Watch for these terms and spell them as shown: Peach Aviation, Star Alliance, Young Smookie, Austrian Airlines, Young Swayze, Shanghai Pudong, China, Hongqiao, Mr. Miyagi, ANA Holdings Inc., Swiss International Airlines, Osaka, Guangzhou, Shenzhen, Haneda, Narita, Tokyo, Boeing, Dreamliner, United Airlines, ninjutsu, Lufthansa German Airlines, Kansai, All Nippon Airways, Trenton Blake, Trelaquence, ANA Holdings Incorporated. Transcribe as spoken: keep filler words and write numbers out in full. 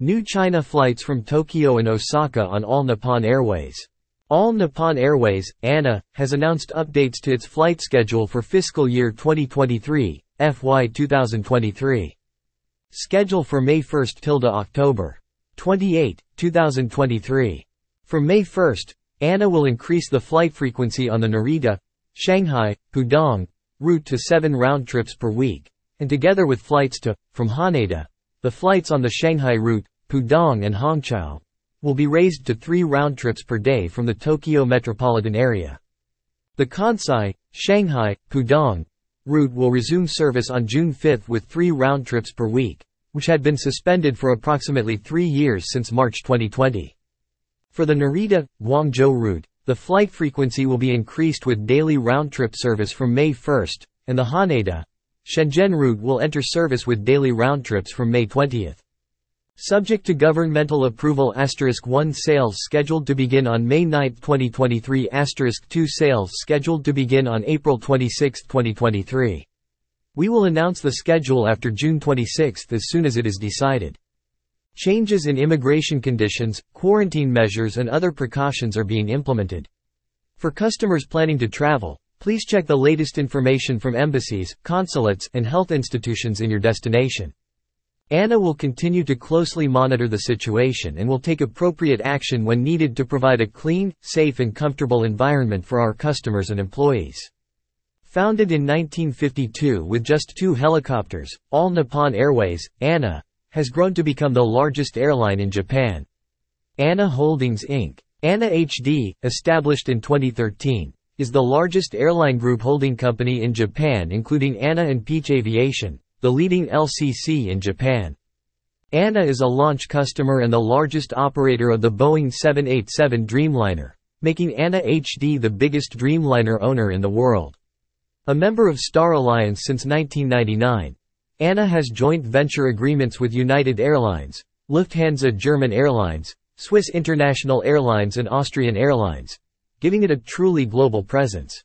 New China flights from Tokyo and Osaka on All Nippon Airways. All Nippon Airways, A N A, has announced updates to its flight schedule for fiscal year twenty twenty-three, F Y twenty twenty-three. Schedule for May first to October twenty-eighth, twenty twenty-three. From May first, A N A will increase the flight frequency on the Narita, Shanghai, Pudong, route to seven round trips per week, and together with flights to, from Haneda, the flights on the Shanghai route, Pudong and Hongqiao, will be raised to three round trips per day from the Tokyo metropolitan area. The Kansai, Shanghai, Pudong route will resume service on June fifth with three round trips per week, which had been suspended for approximately three years since March twenty twenty. For the Narita, Guangzhou route, the flight frequency will be increased with daily round trip service from May first, and the Haneda, Shenzhen route will enter service with daily round trips from May twentieth. Subject to governmental approval. Asterisk one Sales scheduled to begin on May ninth, twenty twenty-three. Asterisk two Sales scheduled to begin on April twenty-sixth, twenty twenty-three. We will announce the schedule after June twenty-sixth as soon as it is decided. Changes in immigration conditions, quarantine measures and other precautions are being implemented. For customers planning to travel, please check the latest information from embassies, consulates, and health institutions in your destination. A N A will continue to closely monitor the situation and will take appropriate action when needed to provide a clean, safe, and comfortable environment for our customers and employees. Founded in nineteen fifty-two with just two helicopters, All Nippon Airways, A N A, has grown to become the largest airline in Japan. A N A Holdings Incorporated, A N A H D, established in twenty thirteen. Is the largest airline group holding company in Japan, including A N A and Peach Aviation, the leading L C C in Japan. A N A is a launch customer and the largest operator of the Boeing seven eighty-seven Dreamliner, making A N A H D the biggest Dreamliner owner in the world. A member of Star Alliance since nineteen ninety-nine, A N A has joint venture agreements with United Airlines, Lufthansa German Airlines, Swiss International Airlines and Austrian Airlines, giving it a truly global presence.